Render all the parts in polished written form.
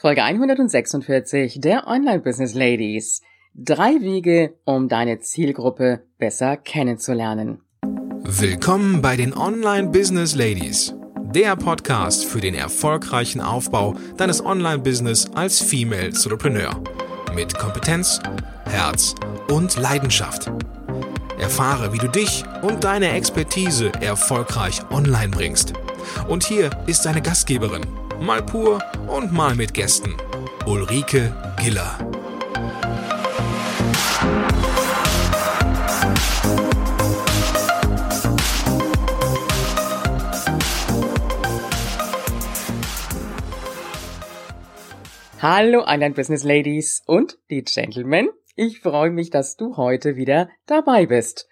Folge 146 der Online-Business-Ladies. 3 Wege, um deine Zielgruppe besser kennenzulernen. Willkommen bei den Online-Business-Ladies, der Podcast für den erfolgreichen Aufbau deines Online-Business als Female Entrepreneur. Mit Kompetenz, Herz und Leidenschaft. Erfahre, wie du dich und deine Expertise erfolgreich online bringst. Und hier ist deine Gastgeberin, mal pur und mal mit Gästen, Ulrike Giller. Hallo Online-Business-Ladies und die Gentlemen. Ich freue mich, dass du heute wieder dabei bist.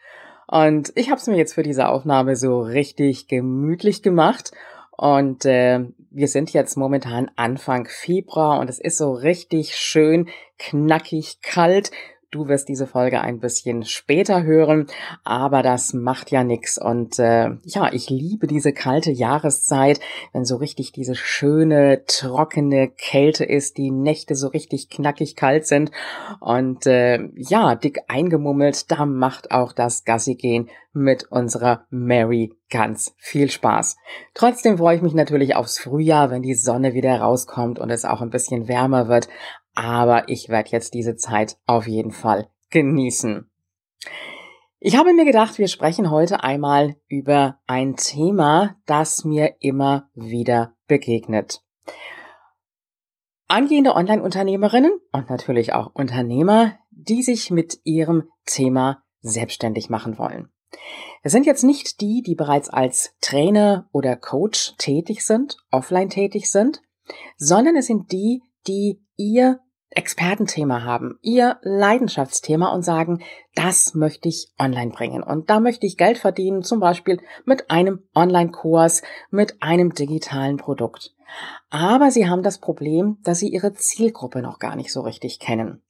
Und ich habe es mir jetzt für diese Aufnahme so richtig gemütlich gemacht. Und wir sind jetzt momentan Anfang Februar und es ist so richtig schön, knackig, kalt. Du wirst diese Folge ein bisschen später hören, aber das macht ja nichts. Und ich liebe diese kalte Jahreszeit, wenn so richtig diese schöne, trockene Kälte ist, die Nächte so richtig knackig kalt sind. Und dick eingemummelt, da macht auch das Gassigehen mit unserer Mary ganz viel Spaß. Trotzdem freue ich mich natürlich aufs Frühjahr, wenn die Sonne wieder rauskommt und es auch ein bisschen wärmer wird. Aber ich werde jetzt diese Zeit auf jeden Fall genießen. Ich habe mir gedacht, wir sprechen heute einmal über ein Thema, das mir immer wieder begegnet. Angehende Online-Unternehmerinnen und natürlich auch Unternehmer, die sich mit ihrem Thema selbstständig machen wollen. Es sind jetzt nicht die, die bereits als Trainer oder Coach tätig sind, offline tätig sind, sondern es sind die, die ihr Expertenthema haben, ihr Leidenschaftsthema und sagen, das möchte ich online bringen und da möchte ich Geld verdienen, zum Beispiel mit einem Online-Kurs, mit einem digitalen Produkt. Aber sie haben das Problem, dass sie ihre Zielgruppe noch gar nicht so richtig kennen.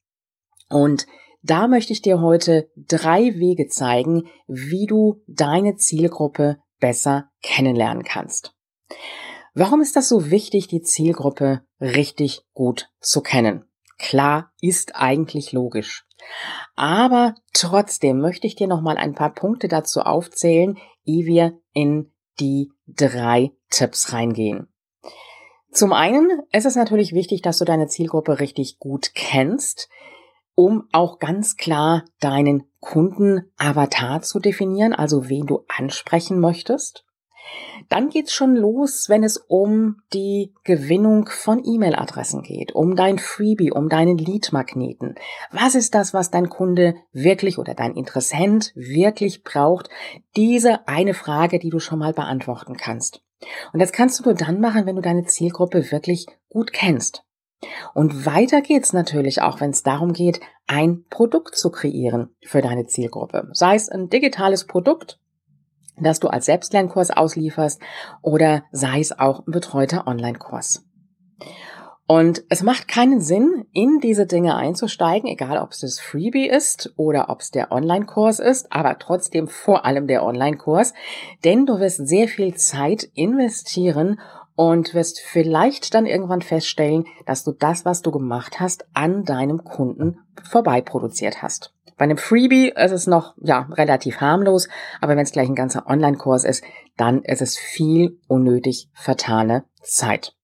Und da möchte ich dir heute 3 Wege zeigen, wie du deine Zielgruppe besser kennenlernen kannst. Warum ist das so wichtig, die Zielgruppe richtig gut zu kennen? Klar, ist eigentlich logisch. Aber trotzdem möchte ich dir nochmal ein paar Punkte dazu aufzählen, ehe wir in die 3 Tipps reingehen. Zum einen ist es natürlich wichtig, dass du deine Zielgruppe richtig gut kennst, um auch ganz klar deinen Kundenavatar zu definieren, also wen du ansprechen möchtest. Dann geht's schon los, wenn es um die Gewinnung von E-Mail-Adressen geht, um dein Freebie, um deinen Lead-Magneten. Was ist das, was dein Kunde wirklich oder dein Interessent wirklich braucht? Diese eine Frage, die du schon mal beantworten kannst. Und das kannst du nur dann machen, wenn du deine Zielgruppe wirklich gut kennst. Und weiter geht's natürlich auch, wenn es darum geht, ein Produkt zu kreieren für deine Zielgruppe. Sei es ein digitales Produkt, dass du als Selbstlernkurs auslieferst, oder sei es auch ein betreuter Online-Kurs. Und es macht keinen Sinn, in diese Dinge einzusteigen, egal ob es das Freebie ist oder ob es der Online-Kurs ist, aber trotzdem vor allem der Online-Kurs, denn du wirst sehr viel Zeit investieren und wirst vielleicht dann irgendwann feststellen, dass du das, was du gemacht hast, an deinem Kunden vorbeiproduziert hast. Bei einem Freebie ist es noch relativ harmlos, aber wenn es gleich ein ganzer Online-Kurs ist, dann ist es viel unnötig vertane Zeit.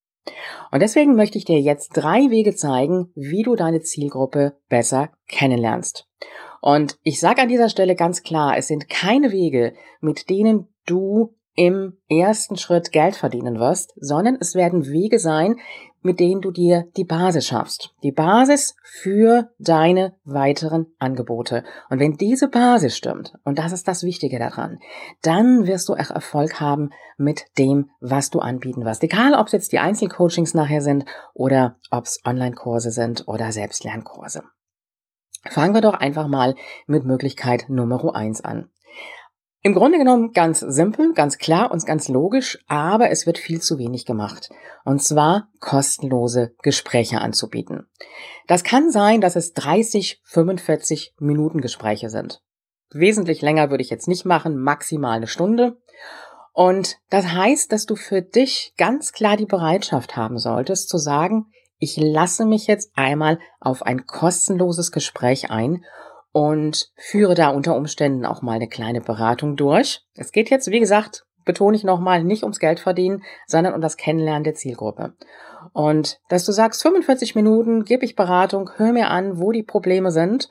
Und deswegen möchte ich dir jetzt 3 Wege zeigen, wie du deine Zielgruppe besser kennenlernst. Und ich sage an dieser Stelle ganz klar, es sind keine Wege, mit denen du im ersten Schritt Geld verdienen wirst, sondern es werden Wege sein, mit denen du dir die Basis schaffst. Die Basis für deine weiteren Angebote. Und wenn diese Basis stimmt, und das ist das Wichtige daran, dann wirst du auch Erfolg haben mit dem, was du anbieten wirst. Egal, ob es jetzt die Einzelcoachings nachher sind oder ob es Online-Kurse sind oder Selbstlernkurse. Fangen wir doch einfach mal mit Möglichkeit Nummer 1 an. Im Grunde genommen ganz simpel, ganz klar und ganz logisch, aber es wird viel zu wenig gemacht. Und zwar kostenlose Gespräche anzubieten. Das kann sein, dass es 30, 45 Minuten Gespräche sind. Wesentlich länger würde ich jetzt nicht machen, maximal eine Stunde. Und das heißt, dass du für dich ganz klar die Bereitschaft haben solltest, zu sagen, ich lasse mich jetzt einmal auf ein kostenloses Gespräch ein und führe da unter Umständen auch mal eine kleine Beratung durch. Es geht jetzt, wie gesagt, betone ich nochmal, nicht ums Geld verdienen, sondern um das Kennenlernen der Zielgruppe. Und dass du sagst, 45 Minuten gebe ich Beratung, hör mir an, wo die Probleme sind.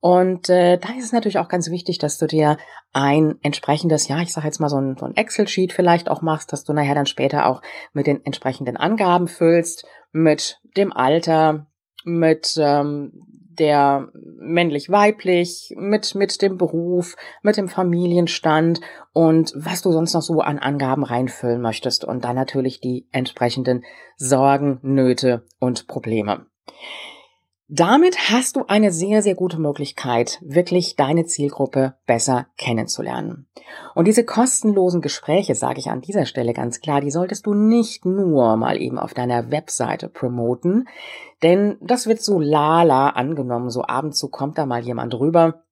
Und da ist es natürlich auch ganz wichtig, dass du dir ein entsprechendes, ja, ich sage jetzt mal so ein Excel-Sheet vielleicht auch machst, dass du nachher dann später auch mit den entsprechenden Angaben füllst, mit dem Alter, mit der männlich-weiblich, mit dem Beruf, mit dem Familienstand und was du sonst noch so an Angaben reinfüllen möchtest und dann natürlich die entsprechenden Sorgen, Nöte und Probleme. Damit hast du eine sehr, sehr gute Möglichkeit, wirklich deine Zielgruppe besser kennenzulernen. Und diese kostenlosen Gespräche, sage ich an dieser Stelle ganz klar, die solltest du nicht nur mal eben auf deiner Webseite promoten, denn das wird so lala angenommen, so abends so kommt da mal jemand rüber.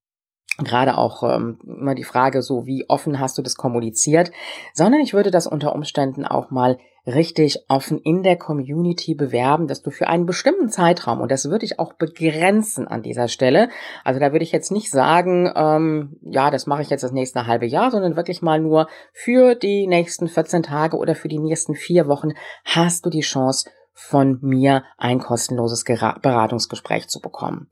Gerade auch immer die Frage so, wie offen hast du das kommuniziert, sondern ich würde das unter Umständen auch mal richtig offen in der Community bewerben, dass du für einen bestimmten Zeitraum, und das würde ich auch begrenzen an dieser Stelle, also da würde ich jetzt nicht sagen, ja, das mache ich jetzt das nächste halbe Jahr, sondern wirklich mal nur für die nächsten 14 Tage oder für die nächsten 4 Wochen hast du die Chance, von mir ein kostenloses Beratungsgespräch zu bekommen.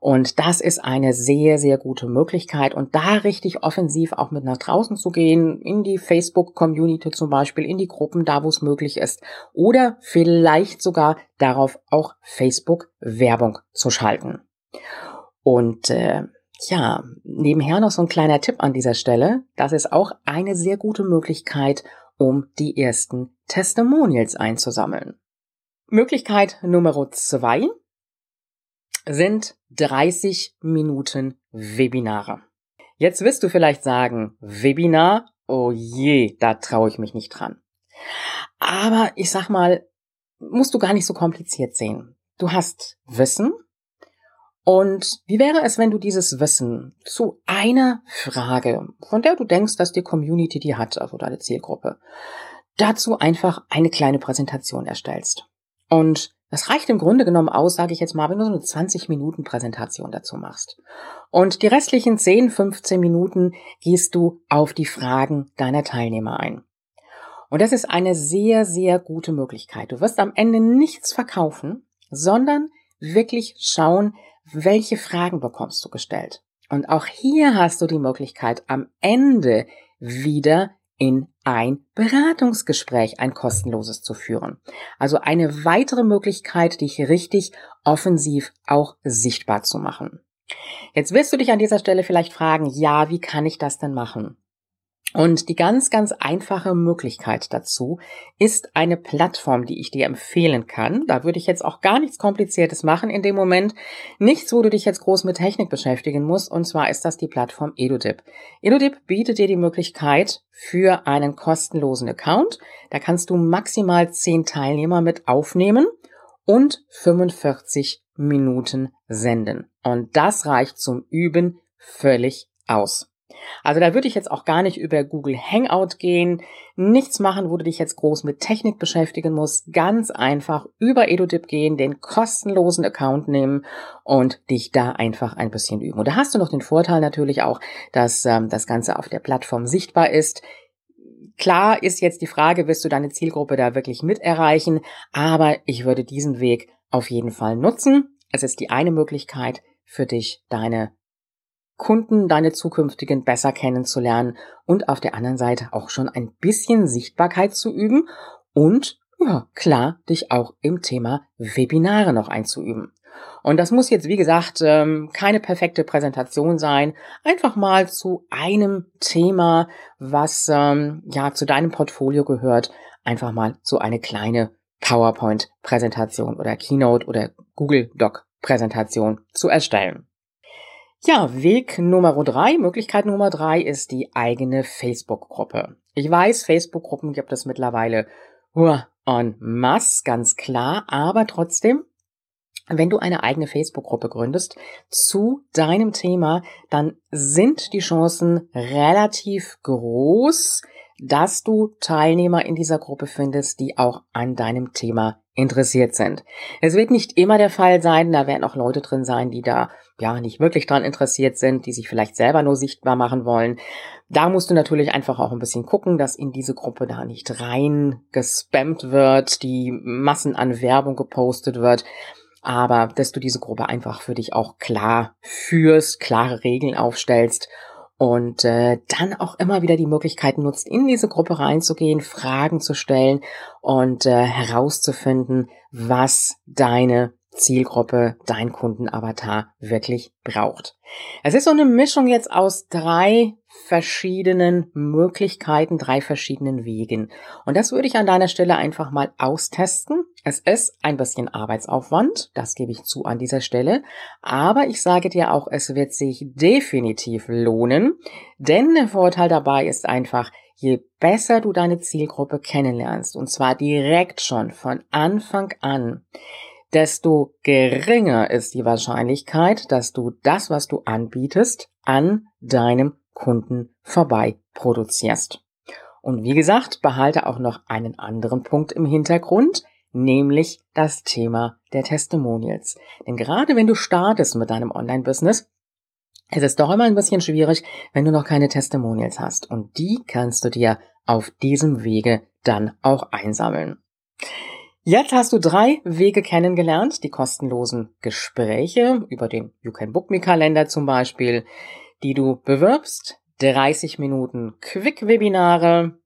Und das ist eine sehr, sehr gute Möglichkeit und da richtig offensiv auch mit nach draußen zu gehen, in die Facebook-Community zum Beispiel, in die Gruppen, da wo es möglich ist oder vielleicht sogar darauf auch Facebook-Werbung zu schalten. Und ja, nebenher noch so ein kleiner Tipp an dieser Stelle, das ist auch eine sehr gute Möglichkeit, um die ersten Testimonials einzusammeln. Möglichkeit Nummer 2 sind 30 Minuten Webinare. Jetzt wirst du vielleicht sagen, Webinar, oh je, da traue ich mich nicht dran. Aber ich sag mal, musst du gar nicht so kompliziert sehen. Du hast Wissen und wie wäre es, wenn du dieses Wissen zu einer Frage, von der du denkst, dass die Community die hat, also deine Zielgruppe, dazu einfach eine kleine Präsentation erstellst. Und das reicht im Grunde genommen aus, sage ich jetzt mal, wenn du so eine 20-Minuten-Präsentation dazu machst. Und die restlichen 10, 15 Minuten gehst du auf die Fragen deiner Teilnehmer ein. Und das ist eine sehr, sehr gute Möglichkeit. Du wirst am Ende nichts verkaufen, sondern wirklich schauen, welche Fragen bekommst du gestellt. Und auch hier hast du die Möglichkeit, am Ende wieder in ein Beratungsgespräch, ein kostenloses zu führen. Also eine weitere Möglichkeit, dich richtig offensiv auch sichtbar zu machen. Jetzt wirst du dich an dieser Stelle vielleicht fragen, ja, wie kann ich das denn machen? Und die ganz, ganz einfache Möglichkeit dazu ist eine Plattform, die ich dir empfehlen kann. Da würde ich jetzt auch gar nichts Kompliziertes machen in dem Moment. Nichts, wo du dich jetzt groß mit Technik beschäftigen musst. Und zwar ist das die Plattform Edudip. Edudip bietet dir die Möglichkeit für einen kostenlosen Account. Da kannst du maximal 10 Teilnehmer mit aufnehmen und 45 Minuten senden. Und das reicht zum Üben völlig aus. Also da würde ich jetzt auch gar nicht über Google Hangout gehen, nichts machen, wo du dich jetzt groß mit Technik beschäftigen musst, ganz einfach über Edudip gehen, den kostenlosen Account nehmen und dich da einfach ein bisschen üben. Und da hast du noch den Vorteil natürlich auch, dass das Ganze auf der Plattform sichtbar ist. Klar ist jetzt die Frage, wirst du deine Zielgruppe da wirklich mit erreichen, aber ich würde diesen Weg auf jeden Fall nutzen. Es ist die eine Möglichkeit für dich, deine Kunden, deine zukünftigen besser kennenzulernen und auf der anderen Seite auch schon ein bisschen Sichtbarkeit zu üben und, ja, klar, dich auch im Thema Webinare noch einzuüben. Und das muss jetzt, wie gesagt, keine perfekte Präsentation sein. Einfach mal zu einem Thema, was, ja, zu deinem Portfolio gehört, einfach mal so eine kleine PowerPoint-Präsentation oder Keynote oder Google Doc-Präsentation zu erstellen. Ja, Weg Nummer 3, Möglichkeit Nummer 3 ist die eigene Facebook-Gruppe. Ich weiß, Facebook-Gruppen gibt es mittlerweile en masse, ganz klar, aber trotzdem, wenn du eine eigene Facebook-Gruppe gründest zu deinem Thema, dann sind die Chancen relativ groß, dass du Teilnehmer in dieser Gruppe findest, die auch an deinem Thema interessiert sind. Es wird nicht immer der Fall sein, da werden auch Leute drin sein, die da ja nicht wirklich dran interessiert sind, die sich vielleicht selber nur sichtbar machen wollen. Da musst du natürlich einfach auch ein bisschen gucken, dass in diese Gruppe da nicht rein gespammt wird, die Massen an Werbung gepostet wird, aber dass du diese Gruppe einfach für dich auch klar führst, klare Regeln aufstellst und dann auch immer wieder die Möglichkeit nutzt, in diese Gruppe reinzugehen, Fragen zu stellen und herauszufinden, was deine Zielgruppe, dein Kundenavatar wirklich braucht. Es ist so eine Mischung jetzt aus drei verschiedenen Möglichkeiten, drei verschiedenen Wegen. Und das würde ich an deiner Stelle einfach mal austesten. Es ist ein bisschen Arbeitsaufwand, das gebe ich zu an dieser Stelle. Aber ich sage dir auch, es wird sich definitiv lohnen, denn der Vorteil dabei ist einfach, je besser du deine Zielgruppe kennenlernst, und zwar direkt schon von Anfang an, desto geringer ist die Wahrscheinlichkeit, dass du das, was du anbietest, an deinem Kunden vorbei produzierst. Und wie gesagt, behalte auch noch einen anderen Punkt im Hintergrund, nämlich das Thema der Testimonials. Denn gerade wenn du startest mit deinem Online-Business, es ist doch immer ein bisschen schwierig, wenn du noch keine Testimonials hast. Und die kannst du dir auf diesem Wege dann auch einsammeln. Jetzt hast du drei Wege kennengelernt, die kostenlosen Gespräche über den You Can Book Me Kalender zum Beispiel, die du bewirbst, 30 Minuten Quick-Webinare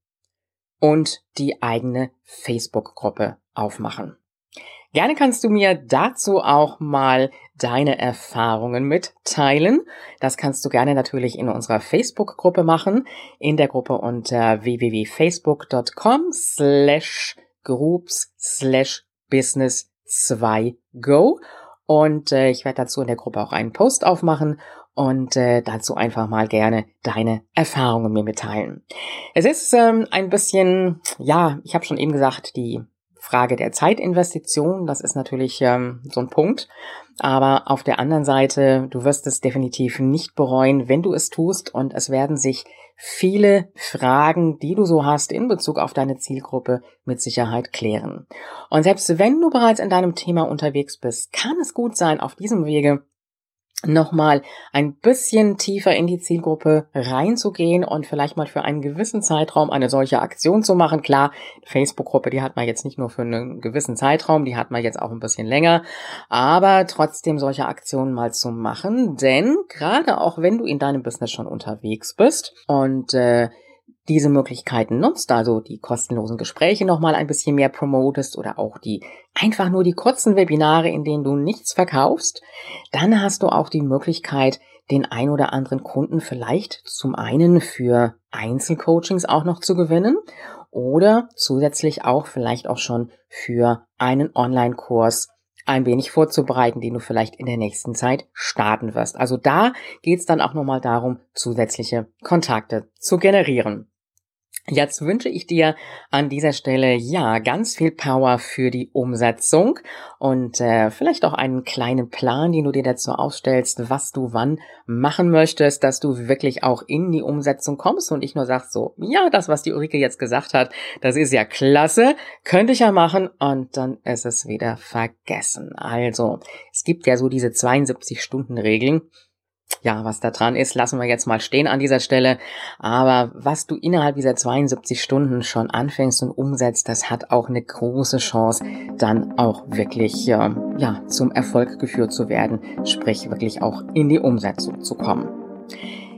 und die eigene Facebook-Gruppe aufmachen. Gerne kannst du mir dazu auch mal deine Erfahrungen mitteilen. Das kannst du gerne natürlich in unserer Facebook-Gruppe machen, in der Gruppe unter www.facebook.com/groups/business2go und ich werde dazu in der Gruppe auch einen Post aufmachen und dazu einfach mal gerne deine Erfahrungen mir mitteilen. Es ist ein bisschen, ja, ich habe schon eben gesagt, die Frage der Zeitinvestition, das ist natürlich so ein Punkt, aber auf der anderen Seite, du wirst es definitiv nicht bereuen, wenn du es tust, und es werden sich viele Fragen, die du so hast in Bezug auf deine Zielgruppe, mit Sicherheit klären. Und selbst wenn du bereits in deinem Thema unterwegs bist, kann es gut sein, auf diesem Wege nochmal ein bisschen tiefer in die Zielgruppe reinzugehen und vielleicht mal für einen gewissen Zeitraum eine solche Aktion zu machen. Klar, Facebook-Gruppe, die hat man jetzt nicht nur für einen gewissen Zeitraum, die hat man jetzt auch ein bisschen länger, aber trotzdem solche Aktionen mal zu machen, denn gerade auch wenn du in deinem Business schon unterwegs bist und diese Möglichkeiten nutzt, also die kostenlosen Gespräche nochmal ein bisschen mehr promotest oder auch die einfach nur die kurzen Webinare, in denen du nichts verkaufst, dann hast du auch die Möglichkeit, den ein oder anderen Kunden vielleicht zum einen für Einzelcoachings auch noch zu gewinnen oder zusätzlich auch vielleicht auch schon für einen Online-Kurs ein wenig vorzubereiten, den du vielleicht in der nächsten Zeit starten wirst. Also da geht es dann auch nochmal darum, zusätzliche Kontakte zu generieren. Jetzt wünsche ich dir an dieser Stelle ja ganz viel Power für die Umsetzung und vielleicht auch einen kleinen Plan, den du dir dazu aufstellst, was du wann machen möchtest, dass du wirklich auch in die Umsetzung kommst und nicht nur sagst so, ja, das, was die Ulrike jetzt gesagt hat, das ist ja klasse, könnte ich ja machen und dann ist es wieder vergessen. Also, es gibt ja so diese 72-Stunden-Regeln. Ja, was da dran ist, lassen wir jetzt mal stehen an dieser Stelle. Aber was du innerhalb dieser 72 Stunden schon anfängst und umsetzt, das hat auch eine große Chance, dann auch wirklich ja, zum Erfolg geführt zu werden, sprich wirklich auch in die Umsetzung zu kommen.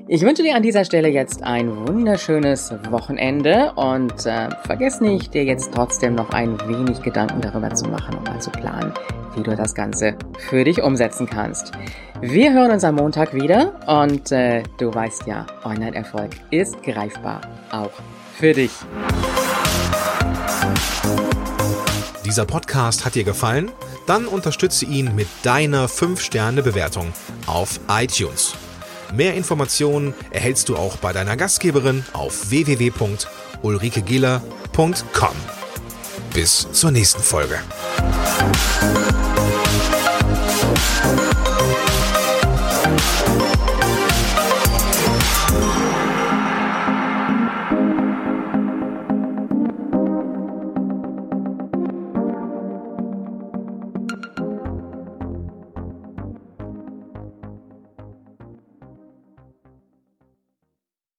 Ich wünsche dir an dieser Stelle jetzt ein wunderschönes Wochenende und vergiss nicht, dir jetzt trotzdem noch ein wenig Gedanken darüber zu machen und mal zu planen, wie du das Ganze für dich umsetzen kannst. Wir hören uns am Montag wieder und du weißt ja, Online-Erfolg ist greifbar, auch für dich. Dieser Podcast hat dir gefallen? Dann unterstütze ihn mit deiner 5-Sterne-Bewertung auf iTunes. Mehr Informationen erhältst du auch bei deiner Gastgeberin auf www.ulrikegiller.com. Bis zur nächsten Folge.